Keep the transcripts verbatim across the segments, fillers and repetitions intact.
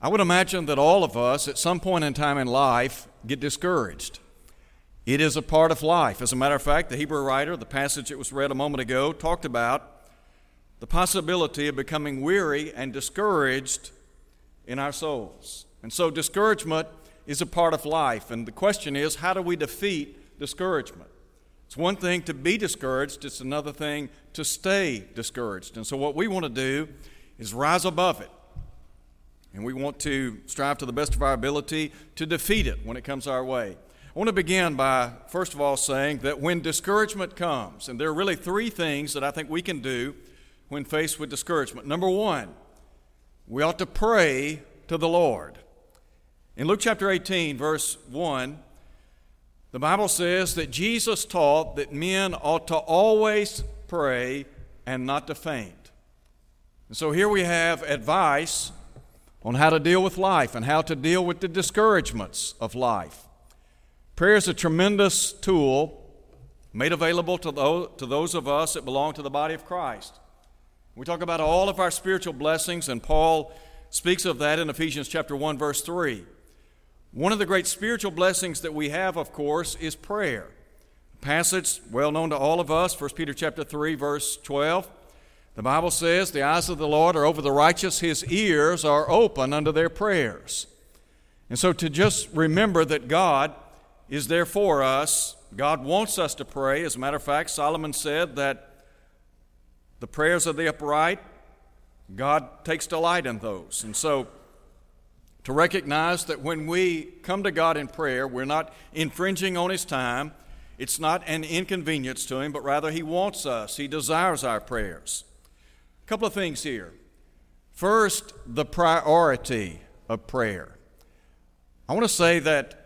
I would imagine that all of us at some point in time in life get discouraged. It is a part of life. As a matter of fact, the Hebrew writer, the passage that was read a moment ago, talked about the possibility of becoming weary and discouraged in our souls. And so discouragement is a part of life. And the question is, how do we defeat discouragement? It's one thing to be discouraged. It's another thing to stay discouraged. And so what we want to do is rise above it. And we want to strive to the best of our ability to defeat it when it comes our way. I want to begin by, first of all, saying that when discouragement comes, and there are really three things that I think we can do when faced with discouragement. Number one, we ought to pray to the Lord. In Luke chapter eighteen, verse one, the Bible says that Jesus taught that men ought to always pray and not to faint. And so here we have advice on how to deal with life and how to deal with the discouragements of life. Prayer is a tremendous tool made available to those, to those of us that belong to the body of Christ. We talk about all of our spiritual blessings, and Paul speaks of that in Ephesians chapter one, verse three. One of the great spiritual blessings that we have, of course, is prayer. A passage well known to all of us, First Peter chapter three, verse twelve. The Bible says, "The eyes of the Lord are over the righteous, his ears are open unto their prayers." And so to just remember that God is there for us, God wants us to pray. As a matter of fact, Solomon said that the prayers of the upright, God takes delight in those. And so to recognize that when we come to God in prayer, we're not infringing on his time. It's not an inconvenience to him, but rather he wants us. He desires our prayers. A couple of things here. First, the priority of prayer. I want to say that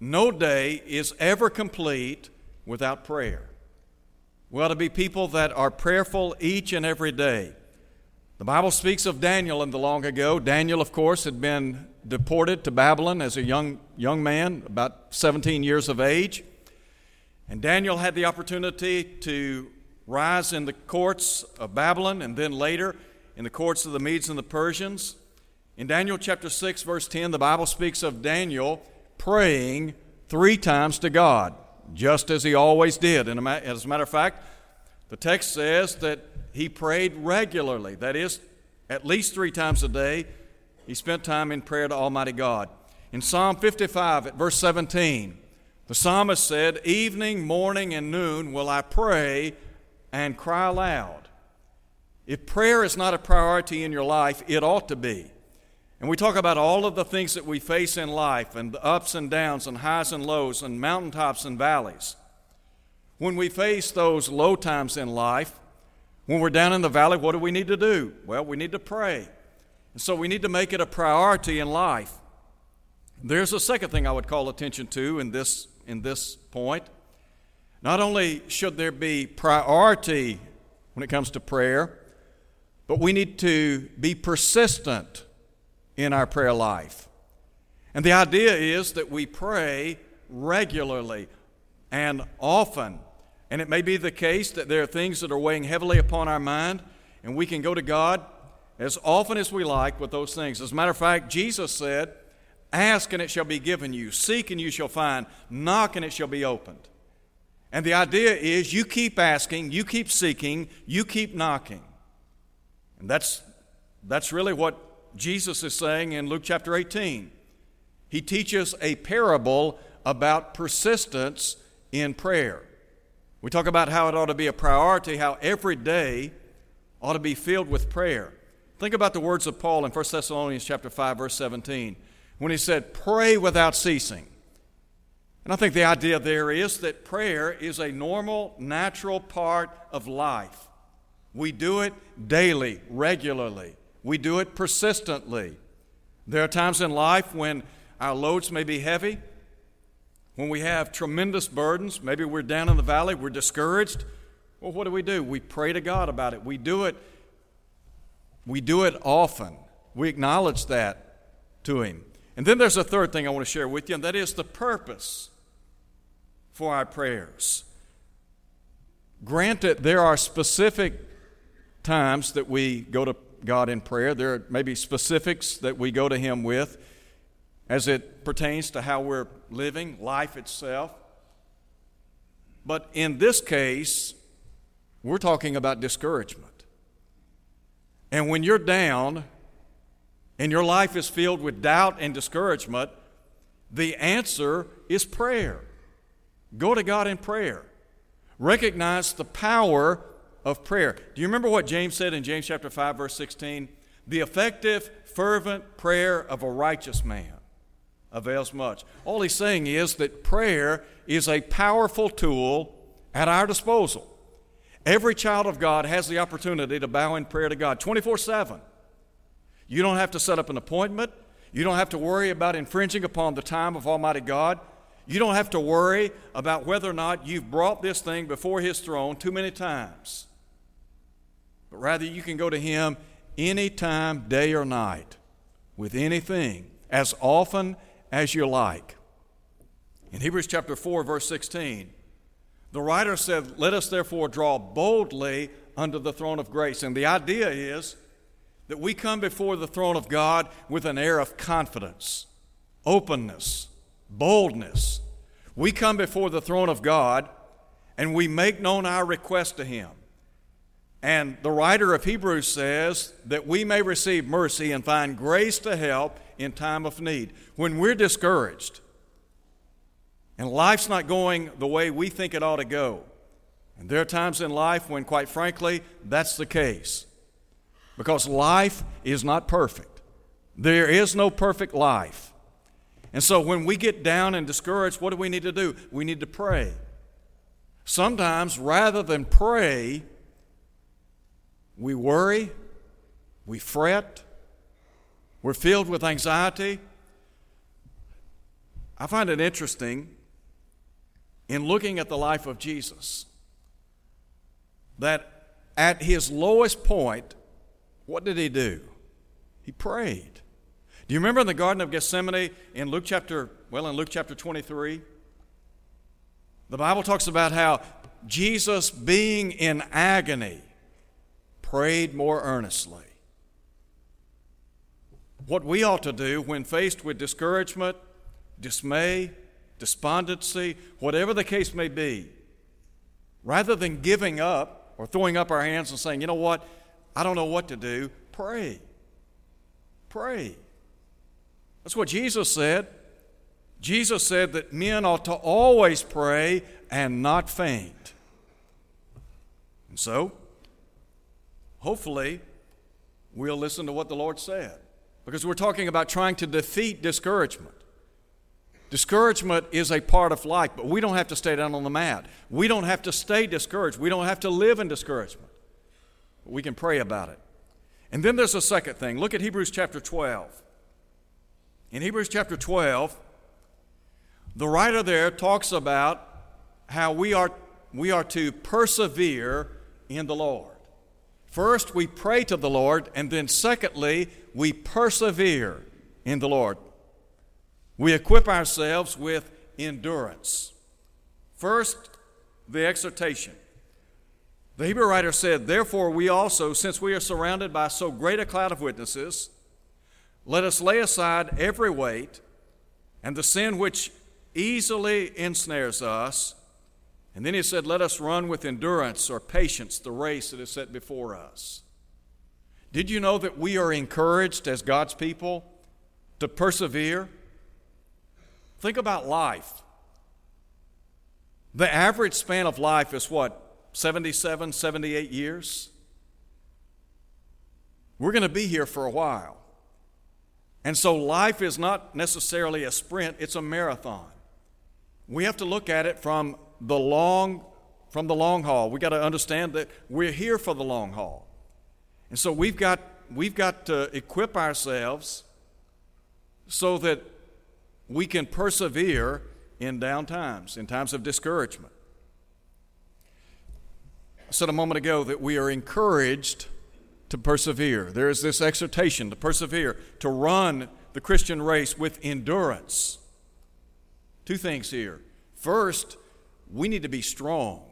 no day is ever complete without prayer. We ought to be people that are prayerful each and every day. The Bible speaks of Daniel in the long ago. Daniel, of course, had been deported to Babylon as a young, young man, about seventeen years of age. And Daniel had the opportunity to rise in the courts of Babylon and then later in the courts of the Medes and the Persians. In Daniel chapter six, verse ten, the Bible speaks of Daniel praying three times to God, just as he always did. And as a matter of fact, the text says that he prayed regularly. That is, at least three times a day, he spent time in prayer to Almighty God. In Psalm fifty-five, at verse seventeen, the psalmist said, "Evening, morning, and noon will I pray and cry aloud." If prayer is not a priority in your life, it ought to be. And we talk about all of the things that we face in life and the ups and downs and highs and lows and mountaintops and valleys. When we face those low times in life, when we're down in the valley, what do we need to do? Well, we need to pray. And so we need to make it a priority in life. There's a second thing I would call attention to in this, in this point. Not only should there be priority when it comes to prayer, but we need to be persistent in our prayer life. And the idea is that we pray regularly and often. And it may be the case that there are things that are weighing heavily upon our mind, and we can go to God as often as we like with those things. As a matter of fact, Jesus said, "Ask and it shall be given you, seek and you shall find, knock and it shall be opened." And the idea is you keep asking, you keep seeking, you keep knocking. And that's that's really what Jesus is saying in Luke chapter eighteen. He teaches a parable about persistence in prayer. We talk about how it ought to be a priority, how every day ought to be filled with prayer. Think about the words of Paul in First Thessalonians chapter five, verse seventeen, when he said, "Pray without ceasing." And I think the idea there is that prayer is a normal, natural part of life. We do it daily, regularly. We do it persistently. There are times in life when our loads may be heavy, when we have tremendous burdens, maybe we're down in the valley, we're discouraged, well, what do we do? We pray to God about it. We do it. We do it often. We acknowledge that to Him. And then there's a third thing I want to share with you, and that is the purpose for our prayers. Granted, there are specific times that we go to God in prayer. There are maybe specifics that we go to Him with as it pertains to how we're living, life itself. But in this case, we're talking about discouragement. And when you're down and your life is filled with doubt and discouragement, the answer is prayer. Go to God in prayer. Recognize the power of prayer. Do you remember what James said in James chapter five, verse sixteen? The effective, fervent prayer of a righteous man avails much. All he's saying is that prayer is a powerful tool at our disposal. Every child of God has the opportunity to bow in prayer to God twenty-four seven. You don't have to set up an appointment. You don't have to worry about infringing upon the time of Almighty God. You don't have to worry about whether or not you've brought this thing before His throne too many times. But rather, you can go to Him anytime, day or night, with anything, as often as you like. In Hebrews chapter four, verse sixteen, the writer said, "Let us therefore draw boldly unto the throne of grace." And the idea is that we come before the throne of God with an air of confidence, openness, boldness. We come before the throne of God and we make known our request to Him. And the writer of Hebrews says that we may receive mercy and find grace to help in time of need. When we're discouraged and life's not going the way we think it ought to go, and there are times in life when, quite frankly, that's the case, because life is not perfect. There is no perfect life. And so when we get down and discouraged, what do we need to do? We need to pray. Sometimes rather than pray, we worry, we fret, we're filled with anxiety. I find it interesting in looking at the life of Jesus that at His lowest point, what did He do? He prayed. Do you remember in the Garden of Gethsemane in Luke chapter, well, in Luke chapter twenty-three? The Bible talks about how Jesus, being in agony, prayed more earnestly. What we ought to do when faced with discouragement, dismay, despondency, whatever the case may be, rather than giving up or throwing up our hands and saying, you know what, I don't know what to do, pray. Pray. That's what Jesus said. Jesus said that men ought to always pray and not faint. And so, hopefully, we'll listen to what the Lord said, because we're talking about trying to defeat discouragement. Discouragement is a part of life, but we don't have to stay down on the mat. We don't have to stay discouraged. We don't have to live in discouragement. But we can pray about it. And then there's a second thing. Look at Hebrews chapter twelve. In Hebrews chapter twelve, the writer there talks about how we are, we are to persevere in the Lord. First, we pray to the Lord, and then secondly, we persevere in the Lord. We equip ourselves with endurance. First, the exhortation. The Hebrew writer said, "Therefore we also, since we are surrounded by so great a cloud of witnesses, let us lay aside every weight and the sin which easily ensnares us." And then he said, "Let us run with endurance or patience the race that is set before us." Did you know that we are encouraged as God's people to persevere? Think about life. The average span of life is what, seventy-seven, seventy-eight years? We're going to be here for a while. And so life is not necessarily a sprint, it's a marathon. We have to look at it from the long, from the long haul. We've got to understand that we're here for the long haul. And so we've got, we've got to equip ourselves so that we can persevere in down times, in times of discouragement. I said a moment ago that we are encouraged to persevere. There is this exhortation to persevere, to run the Christian race with endurance. Two things here. First, we need to be strong.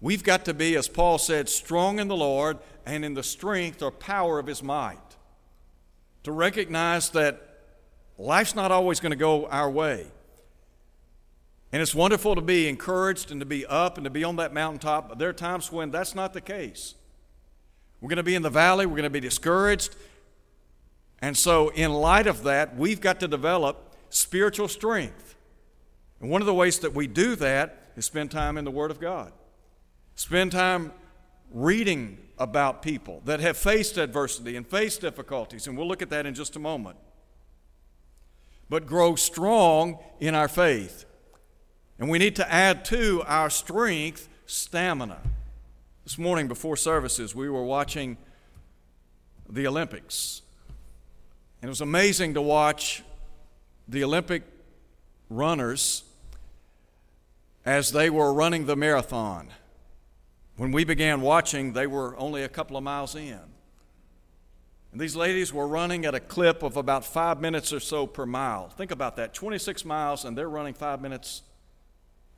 We've got to be, as Paul said, strong in the Lord and in the strength or power of His might. To recognize that life's not always going to go our way. And it's wonderful to be encouraged and to be up and to be on that mountaintop, but there are times when that's not the case. We're going to be in the valley. We're going to be discouraged. And so in light of that, we've got to develop spiritual strength. And one of the ways that we do that is spend time in the Word of God. Spend time reading about people that have faced adversity and faced difficulties, and we'll look at that in just a moment. But grow strong in our faith. And we need to add to our strength stamina. This morning before services, we were watching the Olympics. And it was amazing to watch the Olympic runners as they were running the marathon. When we began watching, they were only a couple of miles in. And these ladies were running at a clip of about five minutes or so per mile. Think about that, twenty-six miles, and they're running five minutes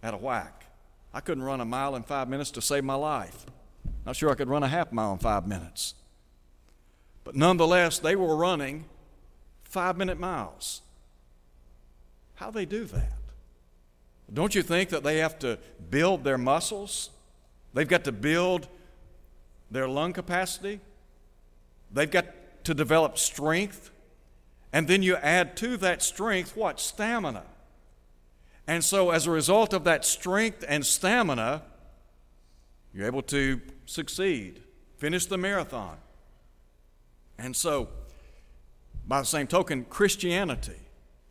at a whack. I couldn't run a mile in five minutes to save my life. Not sure I could run a half mile in five minutes. But nonetheless, they were running five-minute miles. How they do that? Don't you think that they have to build their muscles? They've got to build their lung capacity. They've got to develop strength. And then you add to that strength what? Stamina. And so as a result of that strength and stamina, you're able to succeed, finish the marathon. And so, by the same token, Christianity,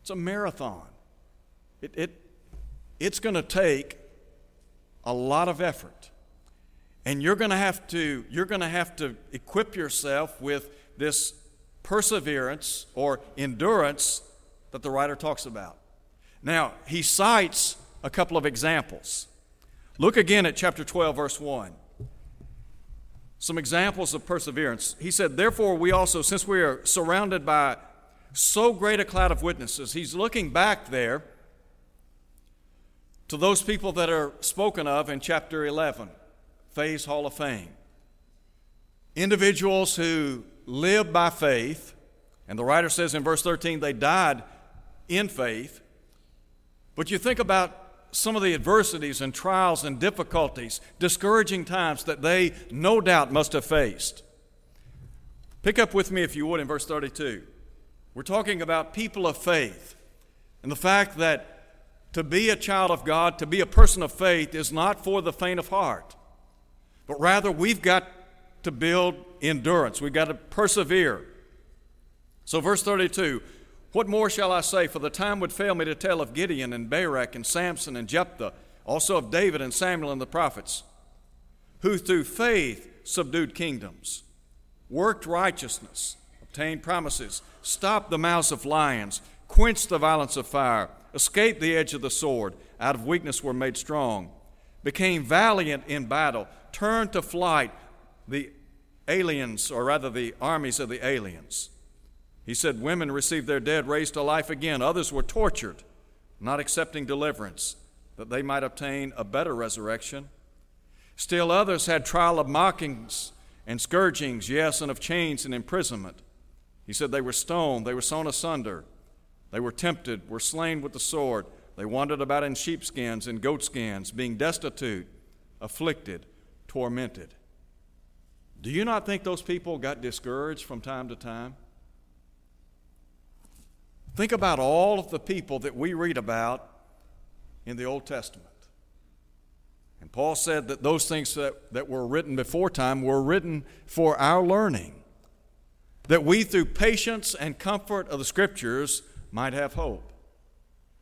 it's a marathon. It, it, it's going to take a lot of effort. And you're going to have to, you're going to have to equip yourself with this perseverance or endurance that the writer talks about. Now, he cites a couple of examples. Look again at chapter twelve, verse one. Some examples of perseverance. He said, therefore we also, since we are surrounded by so great a cloud of witnesses, he's looking back there to those people that are spoken of in chapter eleven, Faith's Hall of Fame. Individuals who lived by faith, and the writer says in verse thirteen, they died in faith. But you think about some of the adversities and trials and difficulties, discouraging times that they no doubt must have faced. Pick up with me, if you would, in verse thirty-two. We're talking about people of faith and the fact that to be a child of God, to be a person of faith, is not for the faint of heart. But rather, we've got to build endurance. We've got to persevere. So verse thirty-two, what more shall I say? For the time would fail me to tell of Gideon and Barak and Samson and Jephthah, also of David and Samuel and the prophets, who through faith subdued kingdoms, worked righteousness, obtained promises, stopped the mouths of lions, quenched the violence of fire, escaped the edge of the sword, out of weakness were made strong, became valiant in battle, turned to flight the aliens, or rather the armies of the aliens. He said, women received their dead raised to life again. Others were tortured, not accepting deliverance, that they might obtain a better resurrection. Still others had trial of mockings and scourgings, yes, and of chains and imprisonment. He said they were stoned, they were sawn asunder. They were tempted, were slain with the sword. They wandered about in sheepskins and goatskins, being destitute, afflicted, tormented. Do you not think those people got discouraged from time to time? Think about all of the people that we read about in the Old Testament. And Paul said that those things that, that were written before time were written for our learning, that we through patience and comfort of the Scriptures might have hope.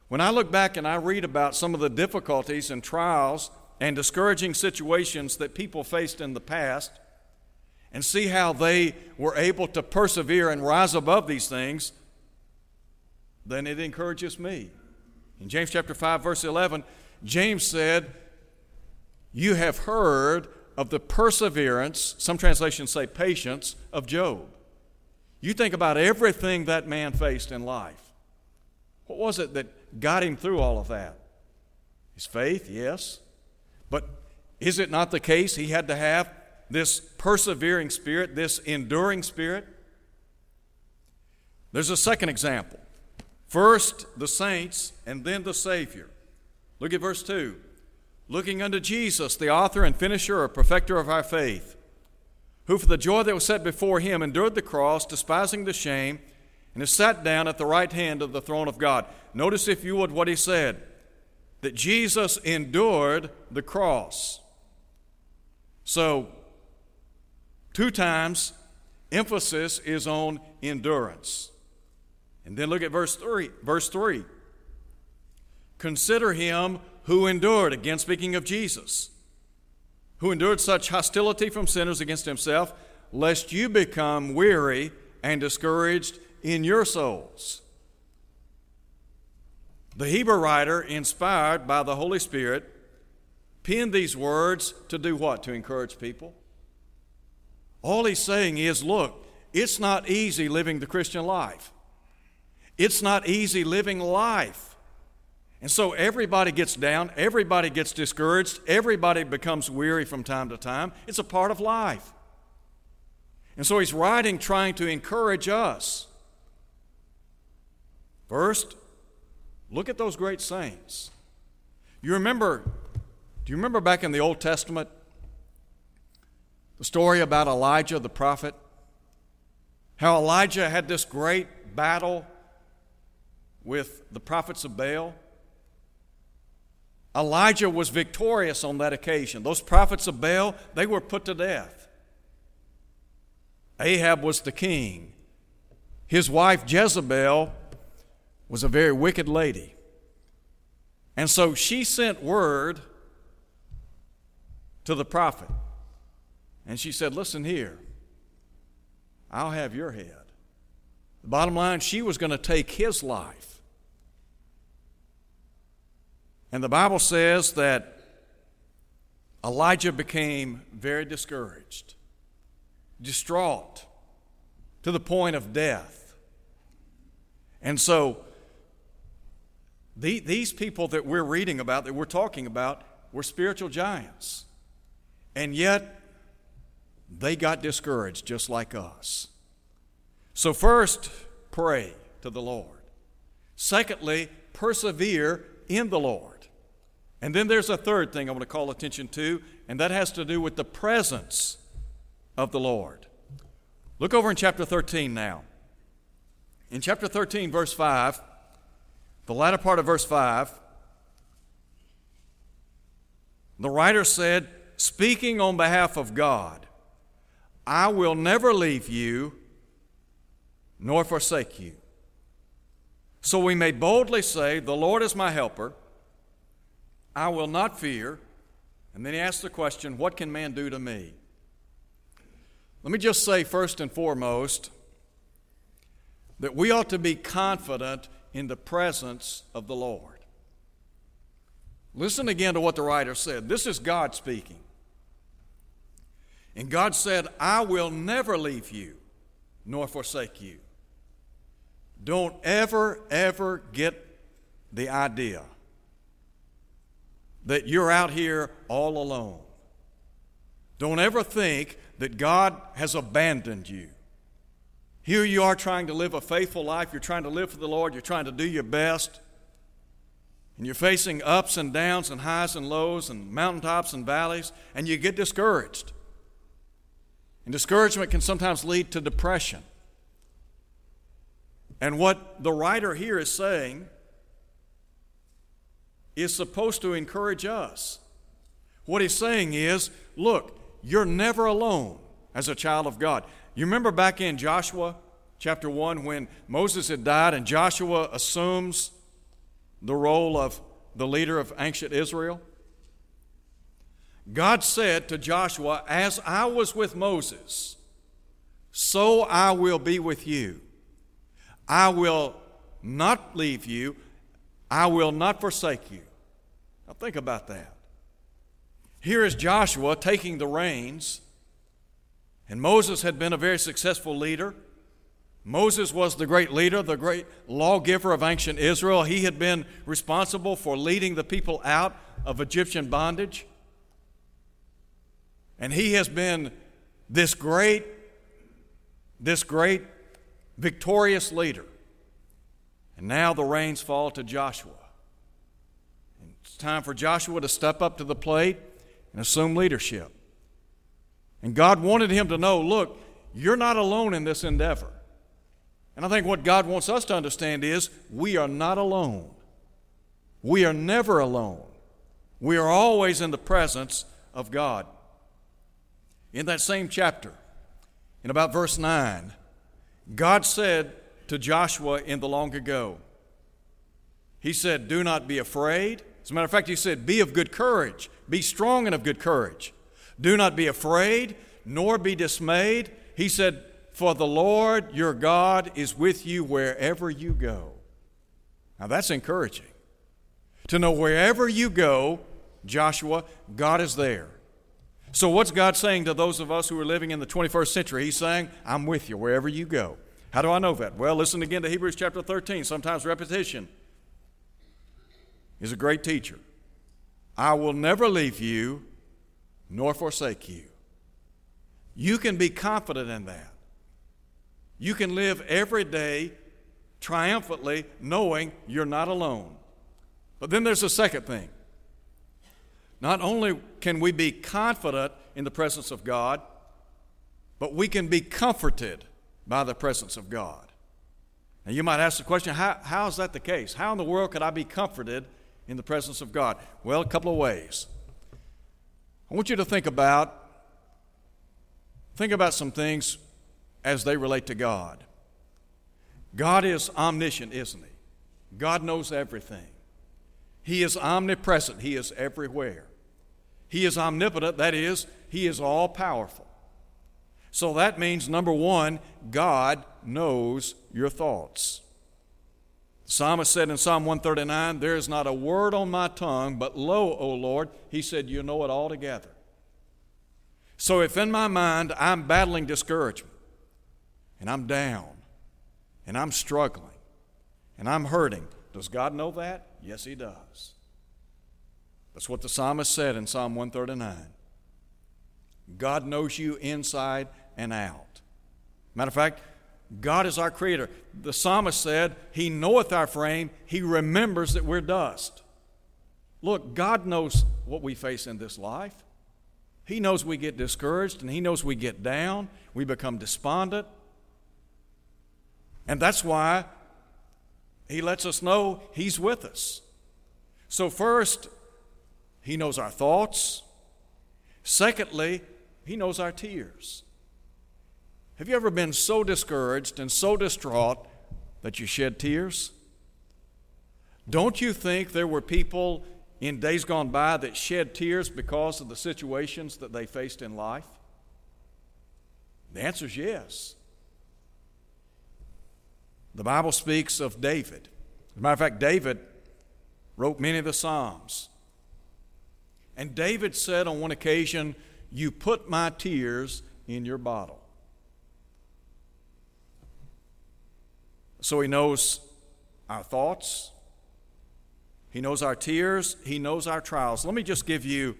When I look back and I read about some of the difficulties and trials and discouraging situations that people faced in the past and see how they were able to persevere and rise above these things, then it encourages me In James chapter five, verse eleven, James said, you have heard of the perseverance, some translations say patience, of Job. You think about everything that man faced in life. What was it that got him through all of that? His faith, yes. But is it not the case he had to have this persevering spirit, this enduring spirit? There's a second example. First, the saints, and then the Savior. Look at verse two. Looking unto Jesus, the author and finisher or perfecter of our faith, who for the joy that was set before him endured the cross, despising the shame, and is sat down at the right hand of the throne of God. Notice, if you would, what he said, that Jesus endured the cross. So, two times, emphasis is on endurance. And then look at verse three. Verse three. Consider him who endured, again speaking of Jesus, who endured such hostility from sinners against himself, lest you become weary and discouraged in your souls. The Hebrew writer, inspired by the Holy Spirit, penned these words to do what? To encourage people. All he's saying is, look, it's not easy living the Christian life. It's not easy living life. And so everybody gets down, everybody gets discouraged, everybody becomes weary from time to time. It's a part of life. And so he's writing trying to encourage us. First, look at those great saints. You remember, do you remember back in the Old Testament, the story about Elijah the prophet? How Elijah had this great battle with the prophets of Baal. Elijah was victorious on that occasion. Those prophets of Baal, they were put to death. Ahab was the king. His wife Jezebel was a very wicked lady. And so she sent word to the prophet. And she said, listen here, I'll have your head. The bottom line, she was going to take his life. And the Bible says that Elijah became very discouraged, distraught, to the point of death. And so the, these people that we're reading about, that we're talking about, were spiritual giants. And yet they got discouraged just like us. So first, pray to the Lord. Secondly, persevere in the Lord. And then there's a third thing I want to call attention to, and that has to do with the presence of the Lord. Look over in chapter thirteen now. In chapter thirteen, verse five, the latter part of verse five, the writer said, speaking on behalf of God, I will never leave you nor forsake you. So we may boldly say, the Lord is my helper, I will not fear. And then he asks the question, what can man do to me? Let me just say first and foremost that we ought to be confident in the presence of the Lord. Listen again to what the writer said. This is God speaking. And God said, I will never leave you nor forsake you. Don't ever, ever get the idea that you're out here all alone. Don't ever think that God has abandoned you. Here you are trying to live a faithful life. You're trying to live for the Lord. You're trying to do your best. And you're facing ups and downs and highs and lows and mountaintops and valleys. And you get discouraged. And discouragement can sometimes lead to depression. And what the writer here is saying is supposed to encourage us. What he's saying is, look, you're never alone as a child of God. You remember back in Joshua chapter one when Moses had died and Joshua assumes the role of the leader of ancient Israel? God said to Joshua, as I was with Moses, so I will be with you. I will not leave you. I will not forsake you. Now think about that. Here is Joshua taking the reins, and Moses had been a very successful leader. Moses was the great leader, the great lawgiver of ancient Israel. He had been responsible for leading the people out of Egyptian bondage. And he has been this great, this great victorious leader. And now the reins fall to Joshua. And it's time for Joshua to step up to the plate and assume leadership. And God wanted him to know, look, you're not alone in this endeavor. And I think what God wants us to understand is we are not alone. We are never alone. We are always in the presence of God. In that same chapter, in about verse nine, God said to Joshua in the long ago, he said, do not be afraid. As a matter of fact, he said, be of good courage. Be strong and of good courage. Do not be afraid, nor be dismayed. He said, for the Lord your God is with you wherever you go. Now that's encouraging. To know wherever you go, Joshua, God is there. So what's God saying to those of us who are living in the twenty-first century? He's saying, I'm with you wherever you go. How do I know that? Well, listen again to Hebrews chapter thirteen. Sometimes repetition is a great teacher. I will never leave you nor forsake you. You can be confident in that. You can live every day triumphantly knowing you're not alone. But then there's a second thing. Not only can we be confident in the presence of God, but we can be comforted by the presence of God. Now you might ask the question, how, how is that the case? How in the world could I be comforted in the presence of God? Well, a couple of ways. I want you to think about think about some things as they relate to God. God is omniscient, isn't he? God knows everything. He is omnipresent. He is everywhere. He is omnipotent. That is, he is all-powerful. So that means, number one, God knows your thoughts. The psalmist said in Psalm one thirty-nine, there is not a word on my tongue, but lo, O Lord, he said, you know it all together. So if in my mind I'm battling discouragement, and I'm down, and I'm struggling, and I'm hurting, does God know that? Yes, he does. That's what the psalmist said in Psalm one thirty-nine. God knows you inside and out. Matter of fact, God is our creator. The psalmist said, he knoweth our frame, he remembers that we're dust. Look, God knows what we face in this life. He knows we get discouraged, and he knows we get down, we become despondent. And that's why he lets us know he's with us. So first, he knows our thoughts. Secondly, he knows our tears. Have you ever been so discouraged and so distraught that you shed tears? Don't you think there were people in days gone by that shed tears because of the situations that they faced in life? The answer is yes. The Bible speaks of David. As a matter of fact, David wrote many of the Psalms. And David said on one occasion, you put my tears in your bottle. So he knows our thoughts. He knows our tears. He knows our trials. Let me just give you,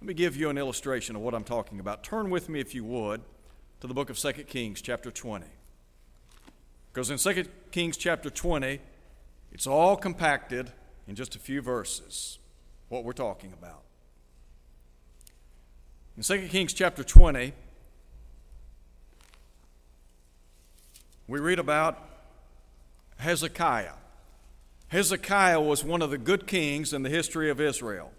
let me give you an illustration of what I'm talking about. Turn with me, if you would, to the book of Second Kings, chapter twenty. Because in Second Kings chapter twenty, it's all compacted in just a few verses, what we're talking about. In Second Kings chapter twenty, we read about Hezekiah. Hezekiah was one of the good kings in the history of Israel.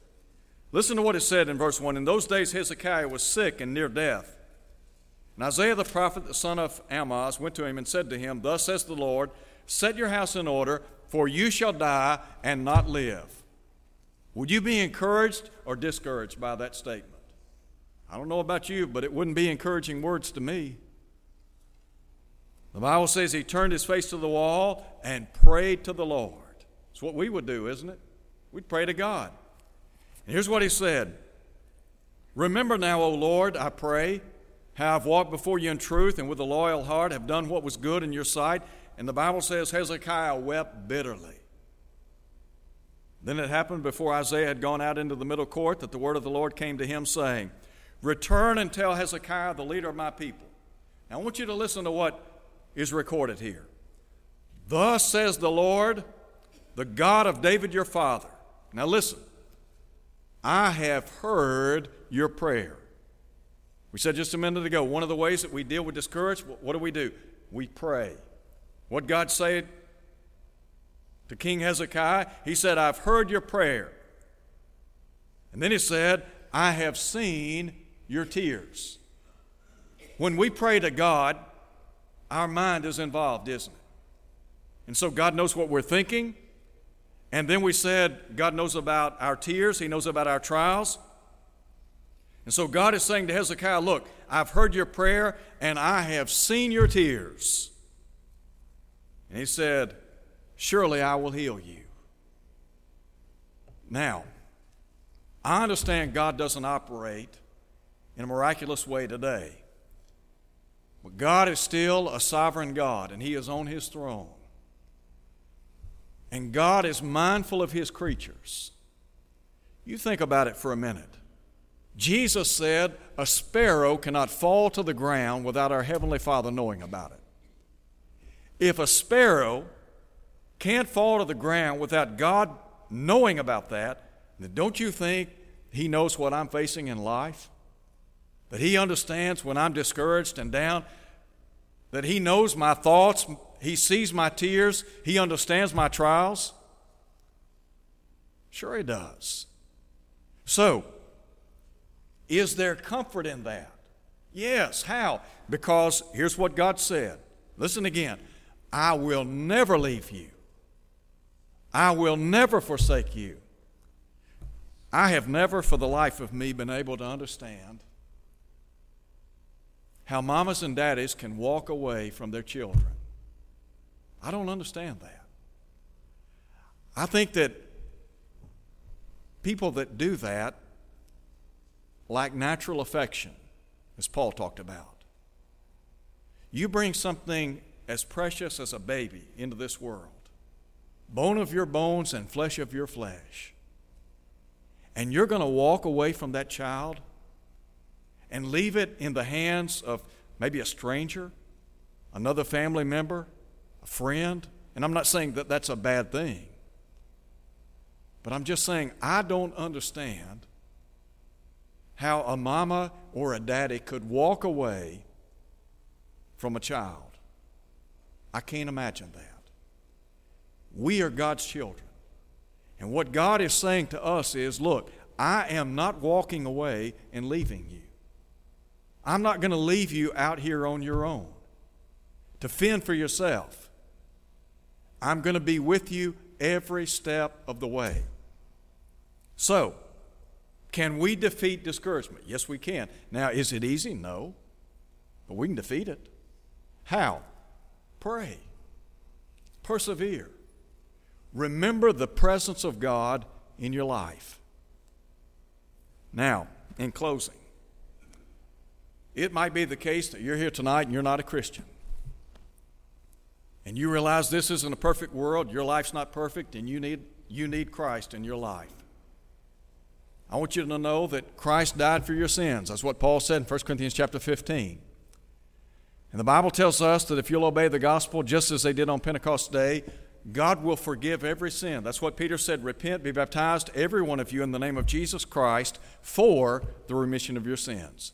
Listen to what it said in verse one. In those days Hezekiah was sick and near death. And Isaiah the prophet, the son of Amoz, went to him and said to him, thus says the Lord, set your house in order, for you shall die and not live. Would you be encouraged or discouraged by that statement? I don't know about you, but it wouldn't be encouraging words to me. The Bible says he turned his face to the wall and prayed to the Lord. It's what we would do, isn't it? We'd pray to God. And here's what he said. Remember now, O Lord, I pray, how I've walked before you in truth and with a loyal heart have done what was good in your sight. And the Bible says Hezekiah wept bitterly. Then it happened before Isaiah had gone out into the middle court that the word of the Lord came to him saying, return and tell Hezekiah, the leader of my people. Now I want you to listen to what is recorded here. Thus says the Lord, the God of David your father. Now listen, I have heard your prayer. We said just a minute ago, one of the ways that we deal with discouragement, what do we do? We pray. What God said to King Hezekiah, he said, I've heard your prayer. And then he said, I have seen your tears. When we pray to God, our mind is involved, isn't it? And so God knows what we're thinking. And then we said, God knows about our tears. He knows about our trials. And so God is saying to Hezekiah, look, I've heard your prayer and I have seen your tears. And he said, surely I will heal you. Now, I understand God doesn't operate in a miraculous way today. But God is still a sovereign God, and he is on his throne. And God is mindful of his creatures. You think about it for a minute. Jesus said, a sparrow cannot fall to the ground without our Heavenly Father knowing about it. If a sparrow can't fall to the ground without God knowing about that, then don't you think he knows what I'm facing in life? That he understands when I'm discouraged and down? That he knows my thoughts, he sees my tears, he understands my trials? Sure he does. So, is there comfort in that? Yes. How? Because here's what God said. Listen again. I will never leave you. I will never forsake you. I have never for the life of me been able to understand how mamas and daddies can walk away from their children. I don't understand that. I think that people that do that lack natural affection, as Paul talked about. You bring something as precious as a baby into this world, bone of your bones and flesh of your flesh. And you're going to walk away from that child and leave it in the hands of maybe a stranger, another family member, a friend. And I'm not saying that that's a bad thing. But I'm just saying I don't understand how a mama or a daddy could walk away from a child. I can't imagine that. We are God's children. And what God is saying to us is, look, I am not walking away and leaving you. I'm not going to leave you out here on your own to fend for yourself. I'm going to be with you every step of the way. So, can we defeat discouragement? Yes, we can. Now, is it easy? No. But we can defeat it. How? Pray. Persevere. Remember the presence of God in your life. Now, in closing, it might be the case that you're here tonight and you're not a Christian. And you realize this isn't a perfect world, your life's not perfect, and you need, you need Christ in your life. I want you to know that Christ died for your sins. That's what Paul said in First Corinthians chapter fifteen. And the Bible tells us that if you'll obey the gospel just as they did on Pentecost Day, God will forgive every sin. That's what Peter said, repent, be baptized, every one of you in the name of Jesus Christ for the remission of your sins.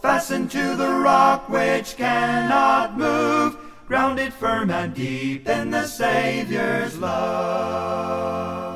fastened to the rock which cannot move. grounded firm and deep in the Savior's love.